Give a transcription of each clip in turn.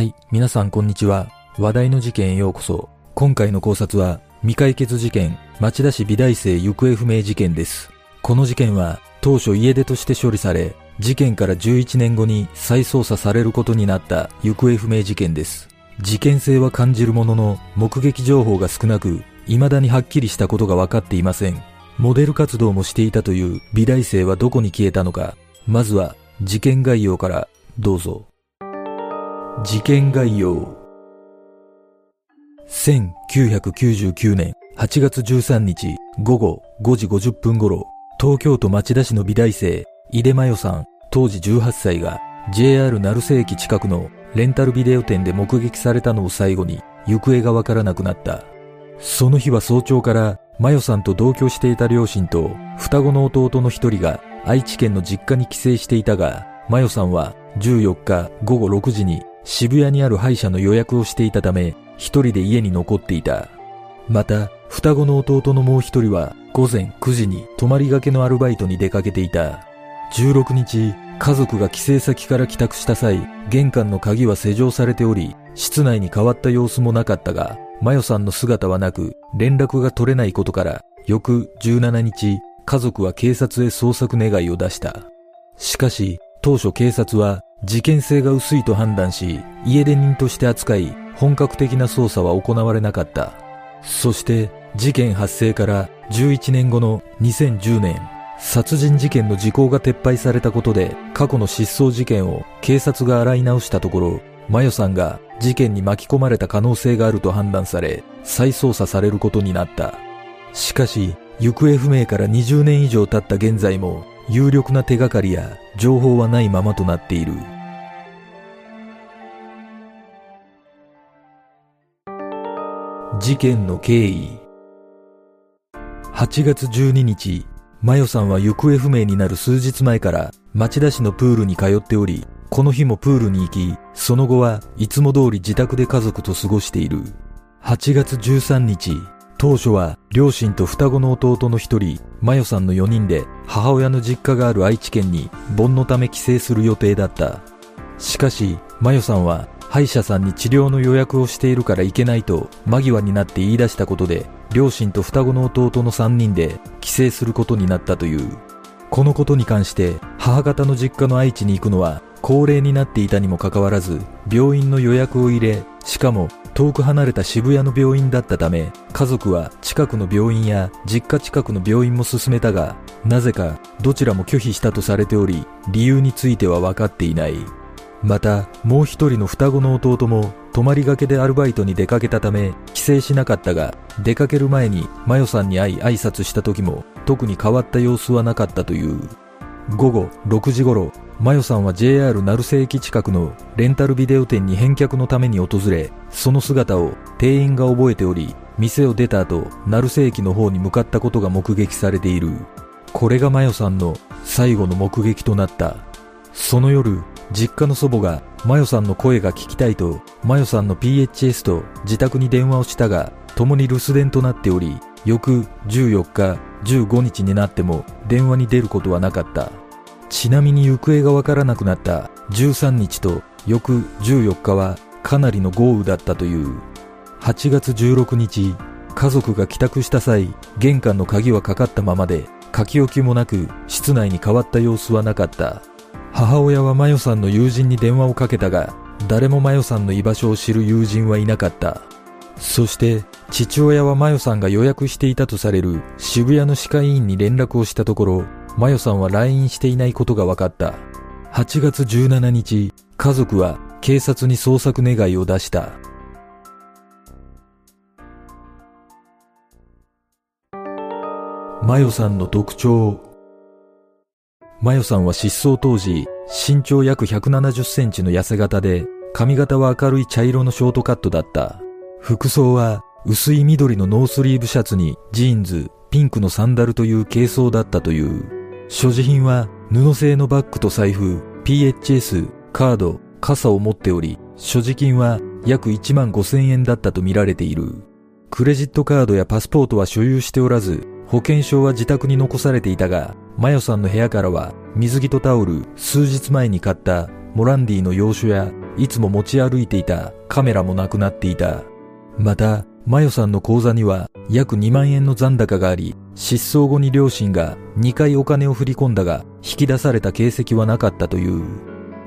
はい、皆さんこんにちは。話題の事件へようこそ。今回の考察は、未解決事件、町田市美大生行方不明事件です。この事件は、当初家出として処理され、事件から11年後に再捜査されることになった行方不明事件です。事件性は感じるものの、目撃情報が少なく、未だにはっきりしたことが分かっていません。モデル活動もしていたという美大生はどこに消えたのか。まずは、事件概要から、どうぞ。事件概要。1999年8月13日午後5時50分頃、東京都町田市の美大生、井出真代さん、当時18歳が JR 成瀬駅近くのレンタルビデオ店で目撃されたのを最後に行方がわからなくなった。その日は早朝から真代さんと同居していた両親と双子の弟の一人が愛知県の実家に帰省していたが、真代さんは14日午後6時に渋谷にある歯医者の予約をしていたため、一人で家に残っていた。また、双子の弟のもう一人は、午前9時に泊まりがけのアルバイトに出かけていた。16日、家族が帰省先から帰宅した際、玄関の鍵は施錠されており、室内に変わった様子もなかったが、真代さんの姿はなく、連絡が取れないことから、翌17日、家族は警察へ捜索願いを出した。しかし、当初警察は、事件性が薄いと判断し、家出人として扱い、本格的な捜査は行われなかった。そして、事件発生から11年後の2010年、殺人事件の時効が撤廃されたことで、過去の失踪事件を警察が洗い直したところ、真代さんが事件に巻き込まれた可能性があると判断され、再捜査されることになった。しかし、行方不明から20年以上経った現在も、有力な手がかりや情報はないままとなっている。事件の経緯。8月12日、真代さんは行方不明になる数日前から町田市のプールに通っており、この日もプールに行き、その後はいつも通り自宅で家族と過ごしている。8月13日、当初は両親と双子の弟の一人、真代さんの4人で母親の実家がある愛知県に盆のため帰省する予定だった。しかし、真代さんは歯医者さんに治療の予約をしているから行けないと間際になって言い出したことで、両親と双子の弟の3人で帰省することになったという。このことに関して、母方の実家の愛知に行くのは高齢になっていたにもかかわらず、病院の予約を入れ、しかも、遠く離れた渋谷の病院だったため、家族は近くの病院や実家近くの病院も勧めたが、なぜかどちらも拒否したとされており、理由については分かっていない。また、もう一人の双子の弟も泊まりがけでアルバイトに出かけたため、帰省しなかったが、出かける前に真代さんに会い挨拶した時も特に変わった様子はなかったという。午後6時頃、真代さんは JR 成瀬駅近くのレンタルビデオ店に返却のために訪れ、その姿を店員が覚えており、店を出た後、成瀬駅の方に向かったことが目撃されている。これが真代さんの最後の目撃となった。その夜、実家の祖母が真代さんの声が聞きたいと、真代さんの PHS と自宅に電話をしたが、共に留守電となっており、翌14日、15日になっても電話に出ることはなかった。ちなみに行方がわからなくなった13日と翌14日はかなりの豪雨だったという。8月16日、家族が帰宅した際、玄関の鍵はかかったままで、書き置きもなく室内に変わった様子はなかった。母親は真代さんの友人に電話をかけたが、誰も真代さんの居場所を知る友人はいなかった。そして、父親は真代さんが予約していたとされる渋谷の歯科医院に連絡をしたところ、真代さんは来院していないことが分かった。8月17日、家族は警察に捜索願いを出した。真代さんの特徴。真代さんは失踪当時、身長約170センチの痩せ型で、髪型は明るい茶色のショートカットだった。服装は薄い緑のノースリーブシャツにジーンズ、ピンクのサンダルという軽装だったという。所持品は布製のバッグと財布、PHS、カード、傘を持っており、所持金は約15,000円だったと見られている。クレジットカードやパスポートは所有しておらず、保険証は自宅に残されていたが、真代さんの部屋からは水着とタオル、数日前に買ったモランディの洋書やいつも持ち歩いていたカメラもなくなっていた。また、マヨさんの口座には約2万円の残高があり、失踪後に両親が2回お金を振り込んだが、引き出された形跡はなかったという。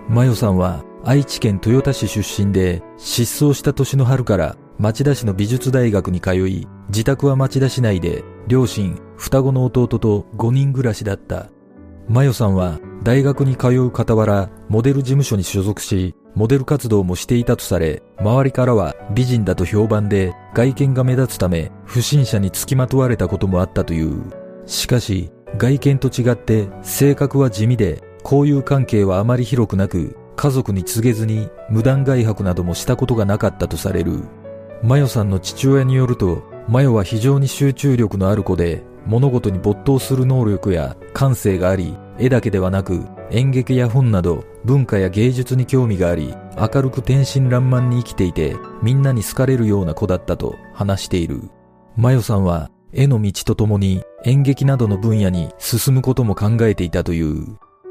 マヨさんは愛知県豊田市出身で、失踪した年の春から町田市の美術大学に通い、自宅は町田市内で、両親、双子の弟と5人暮らしだった。マヨさんは大学に通う傍ら、モデル事務所に所属し、モデル活動もしていたとされ、周りからは美人だと評判で、外見が目立つため不審者につきまとわれたこともあったという。しかし外見と違って性格は地味で、交友関係はあまり広くなく、家族に告げずに無断外泊などもしたことがなかったとされる。マヨさんの父親によると、マヨは非常に集中力のある子で、物事に没頭する能力や感性があり、絵だけではなく演劇や本など文化や芸術に興味があり、明るく天真爛漫に生きていて、みんなに好かれるような子だったと話している。マヨさんは絵の道とともに演劇などの分野に進むことも考えていたという。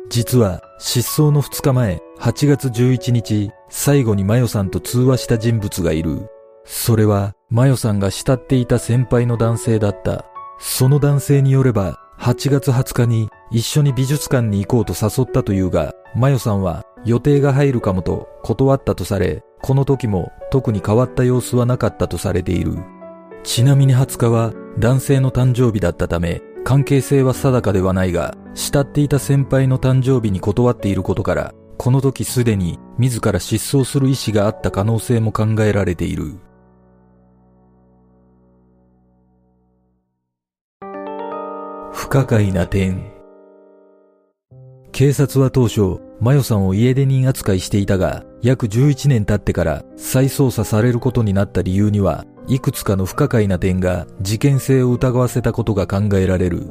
実は失踪の2日前、8月11日、最後にマヨさんと通話した人物がいる。それはマヨさんが慕っていた先輩の男性だった。その男性によれば、8月20日に一緒に美術館に行こうと誘ったというが、マヨさんは予定が入るかもと断ったとされ、この時も特に変わった様子はなかったとされている。ちなみに20日は男性の誕生日だったため、関係性は定かではないが、慕っていた先輩の誕生日に断っていることから、この時すでに自ら失踪する意思があった可能性も考えられている。不可解な点。警察は当初、マヨさんを家出人扱いしていたが、約11年経ってから再捜査されることになった理由には、いくつかの不可解な点が事件性を疑わせたことが考えられる。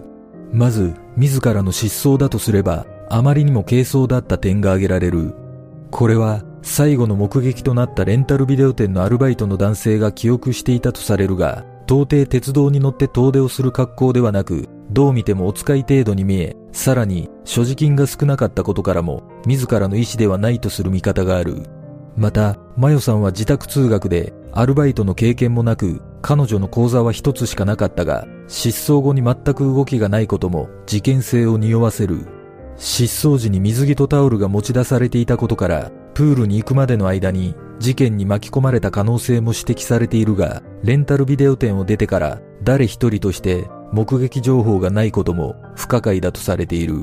まず、自らの失踪だとすれば、あまりにも軽装だった点が挙げられる。これは、最後の目撃となったレンタルビデオ店のアルバイトの男性が記憶していたとされるが、到底鉄道に乗って遠出をする格好ではなく、どう見てもお使い程度に見え、さらに所持金が少なかったことからも、自らの意思ではないとする見方がある。また、マヨさんは自宅通学でアルバイトの経験もなく、彼女の口座は一つしかなかったが、失踪後に全く動きがないことも事件性を匂わせる。失踪時に水着とタオルが持ち出されていたことから、プールに行くまでの間に事件に巻き込まれた可能性も指摘されているが、レンタルビデオ店を出てから誰一人として、目撃情報がないことも不可解だとされている。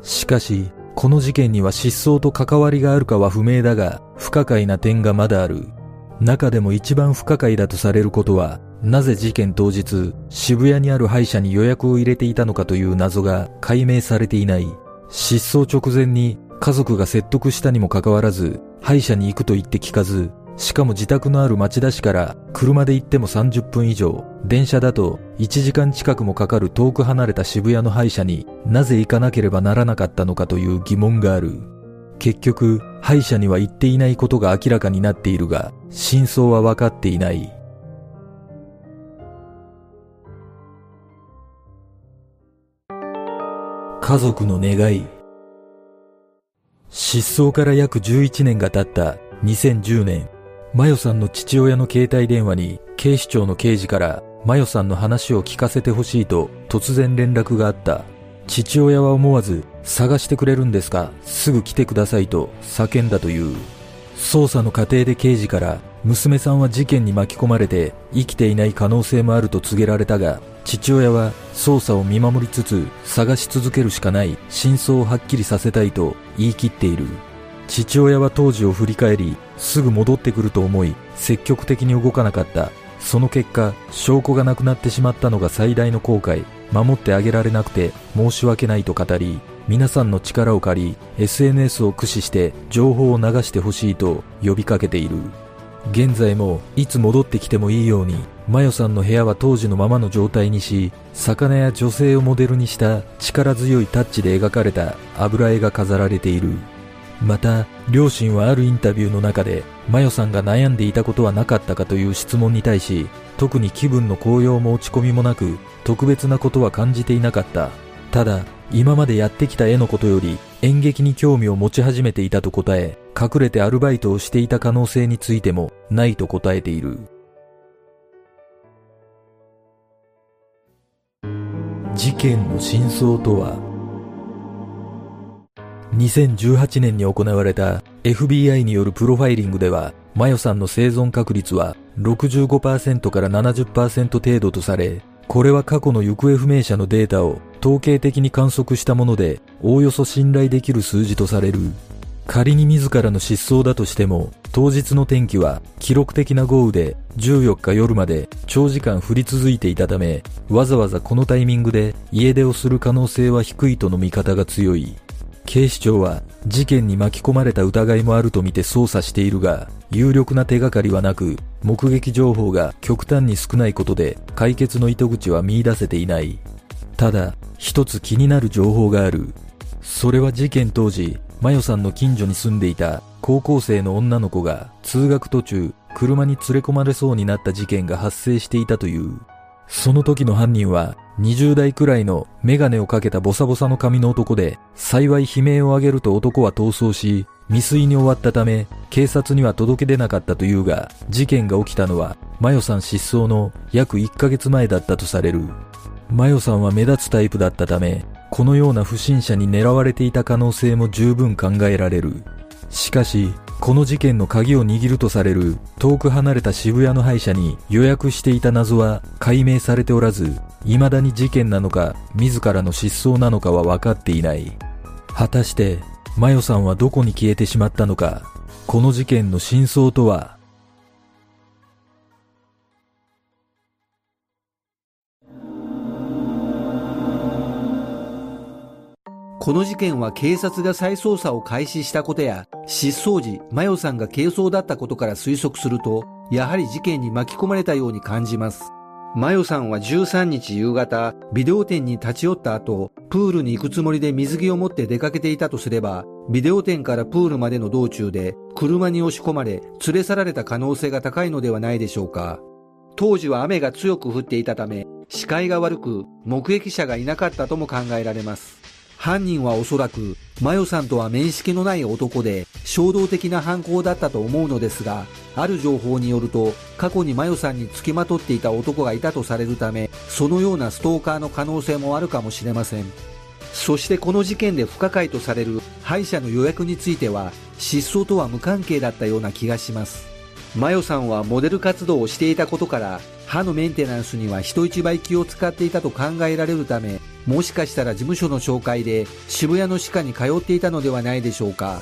しかし、この事件には失踪と関わりがあるかは不明だが、不可解な点がまだある。中でも一番不可解だとされることは、なぜ事件当日、渋谷にある歯医者に予約を入れていたのかという謎が解明されていない。失踪直前に家族が説得したにもかかわらず、歯医者に行くと言って聞かず、しかも自宅のある町田市から車で行っても30分以上、電車だと1時間近くもかかる遠く離れた渋谷の歯医者になぜ行かなければならなかったのかという疑問がある。結局、歯医者には行っていないことが明らかになっているが、真相は分かっていない。家族の願い。失踪から約11年が経った2010年。マヨさんの父親の携帯電話に警視庁の刑事からマヨさんの話を聞かせてほしいと突然連絡があった。父親は思わず探してくれるんですか、すぐ来てくださいと叫んだという。捜査の過程で刑事から娘さんは事件に巻き込まれて生きていない可能性もあると告げられたが、父親は捜査を見守りつつ探し続けるしかない、真相をはっきりさせたいと言い切っている。父親は当時を振り返り、すぐ戻ってくると思い、積極的に動かなかった。その結果、証拠がなくなってしまったのが最大の後悔。守ってあげられなくて申し訳ないと語り、皆さんの力を借り、SNS を駆使して情報を流してほしいと呼びかけている。現在もいつ戻ってきてもいいように、マヨさんの部屋は当時のままの状態にし、魚や女性をモデルにした力強いタッチで描かれた油絵が飾られている。また、両親はあるインタビューの中で、マヨさんが悩んでいたことはなかったかという質問に対し、特に気分の高揚も落ち込みもなく、特別なことは感じていなかった。ただ、今までやってきた絵のことより、演劇に興味を持ち始めていたと答え、隠れてアルバイトをしていた可能性についてもないと答えている。事件の真相とは。2018年に行われた FBI によるプロファイリングでは、マヨさんの生存確率は 65% から 70% 程度とされ、これは過去の行方不明者のデータを統計的に観測したもので、おおよそ信頼できる数字とされる。仮に自らの失踪だとしても、当日の天気は記録的な豪雨で14日夜まで長時間降り続いていたため、わざわざこのタイミングで家出をする可能性は低いとの見方が強い。警視庁は事件に巻き込まれた疑いもあるとみて捜査しているが、有力な手がかりはなく、目撃情報が極端に少ないことで解決の糸口は見出せていない。ただ、一つ気になる情報がある。それは事件当時、マヨさんの近所に住んでいた高校生の女の子が通学途中、車に連れ込まれそうになった事件が発生していたという。その時の犯人は20代くらいのメガネをかけたボサボサの髪の男で、幸い悲鳴を上げると男は逃走し、未遂に終わったため警察には届け出なかったというが、事件が起きたのはマヨさん失踪の約1ヶ月前だったとされる。マヨさんは目立つタイプだったため、このような不審者に狙われていた可能性も十分考えられる。しかし、この事件の鍵を握るとされる遠く離れた渋谷の歯医者に予約していた謎は解明されておらず、未だに事件なのか自らの失踪なのかは分かっていない。果たしてマヨさんはどこに消えてしまったのか。この事件の真相とは。この事件は警察が再捜査を開始したことや、失踪時マヨさんが軽装だったことから推測すると、やはり事件に巻き込まれたように感じます。マヨさんは13日夕方、ビデオ店に立ち寄った後、プールに行くつもりで水着を持って出かけていたとすれば、ビデオ店からプールまでの道中で車に押し込まれ連れ去られた可能性が高いのではないでしょうか。当時は雨が強く降っていたため、視界が悪く目撃者がいなかったとも考えられます。犯人はおそらくマヨさんとは面識のない男で、衝動的な犯行だったと思うのですが、ある情報によると過去にマヨさんにつきまとっていた男がいたとされるため、そのようなストーカーの可能性もあるかもしれません。そしてこの事件で不可解とされる歯医者の予約については、失踪とは無関係だったような気がします。マヨさんはモデル活動をしていたことから、歯のメンテナンスには人一倍気を使っていたと考えられるため、もしかしたら事務所の紹介で渋谷の歯科に通っていたのではないでしょうか。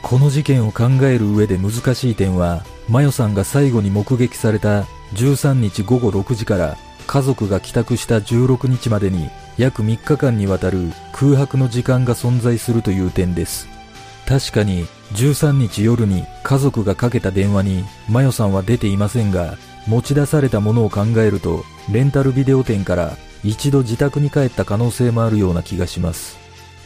この事件を考える上で難しい点は、マヨさんが最後に目撃された13日午後6時から家族が帰宅した16日までに約3日間にわたる空白の時間が存在するという点です。確かに13日夜に家族がかけた電話にマヨさんは出ていませんが、持ち出されたものを考えると、レンタルビデオ店から一度自宅に帰った可能性もあるような気がします。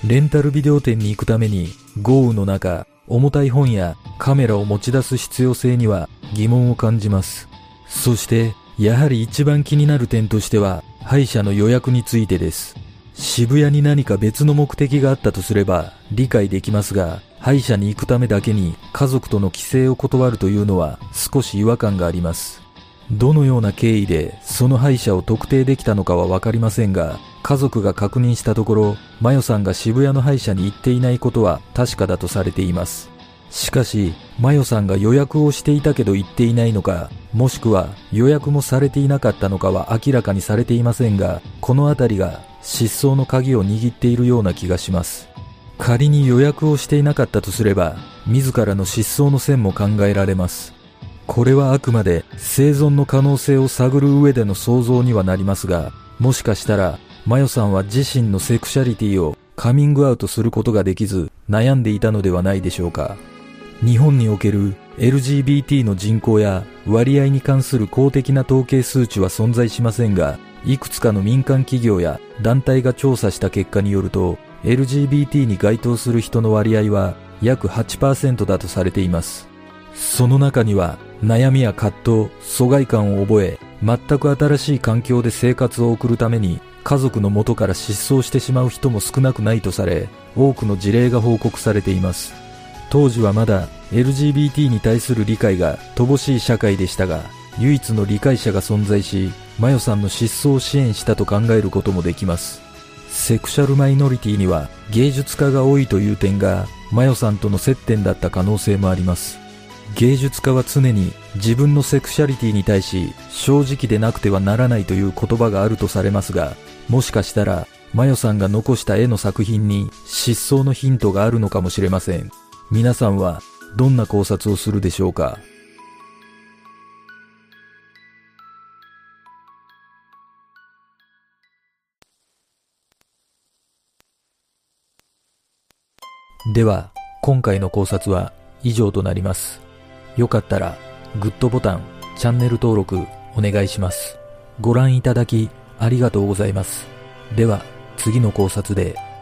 レンタルビデオ店に行くために豪雨の中、重たい本やカメラを持ち出す必要性には疑問を感じます。そしてやはり一番気になる点としては、歯医者の予約についてです。渋谷に何か別の目的があったとすれば理解できますが、歯医者に行くためだけに家族との帰省を断るというのは少し違和感があります。どのような経緯でその歯医者を特定できたのかは分かりませんが、家族が確認したところ、マヨさんが渋谷の歯医者に行っていないことは確かだとされています。しかしマヨさんが予約をしていたけど行っていないのか、もしくは予約もされていなかったのかは明らかにされていませんが、このあたりが失踪の鍵を握っているような気がします。仮に予約をしていなかったとすれば、自らの失踪の線も考えられます。これはあくまで生存の可能性を探る上での想像にはなりますが、もしかしたらマヨさんは自身のセクシャリティをカミングアウトすることができず悩んでいたのではないでしょうか。日本における LGBT の人口や割合に関する公的な統計数値は存在しませんが、いくつかの民間企業や団体が調査した結果によると、 LGBT に該当する人の割合は約 8% だとされています。その中には悩みや葛藤、疎外感を覚え、全く新しい環境で生活を送るために家族の元から失踪してしまう人も少なくないとされ、多くの事例が報告されています。当時はまだ LGBT に対する理解が乏しい社会でしたが、唯一の理解者が存在し、マヨさんの失踪を支援したと考えることもできます。セクシャルマイノリティには芸術家が多いという点がマヨさんとの接点だった可能性もあります。芸術家は常に自分のセクシャリティに対し正直でなくてはならないという言葉があるとされますが、もしかしたらマヨさんが残した絵の作品に失踪のヒントがあるのかもしれません。皆さんはどんな考察をするでしょうか。では今回の考察は以上となります。よかったらグッドボタン、チャンネル登録お願いします。ご覧いただきありがとうございます。では次の考察で。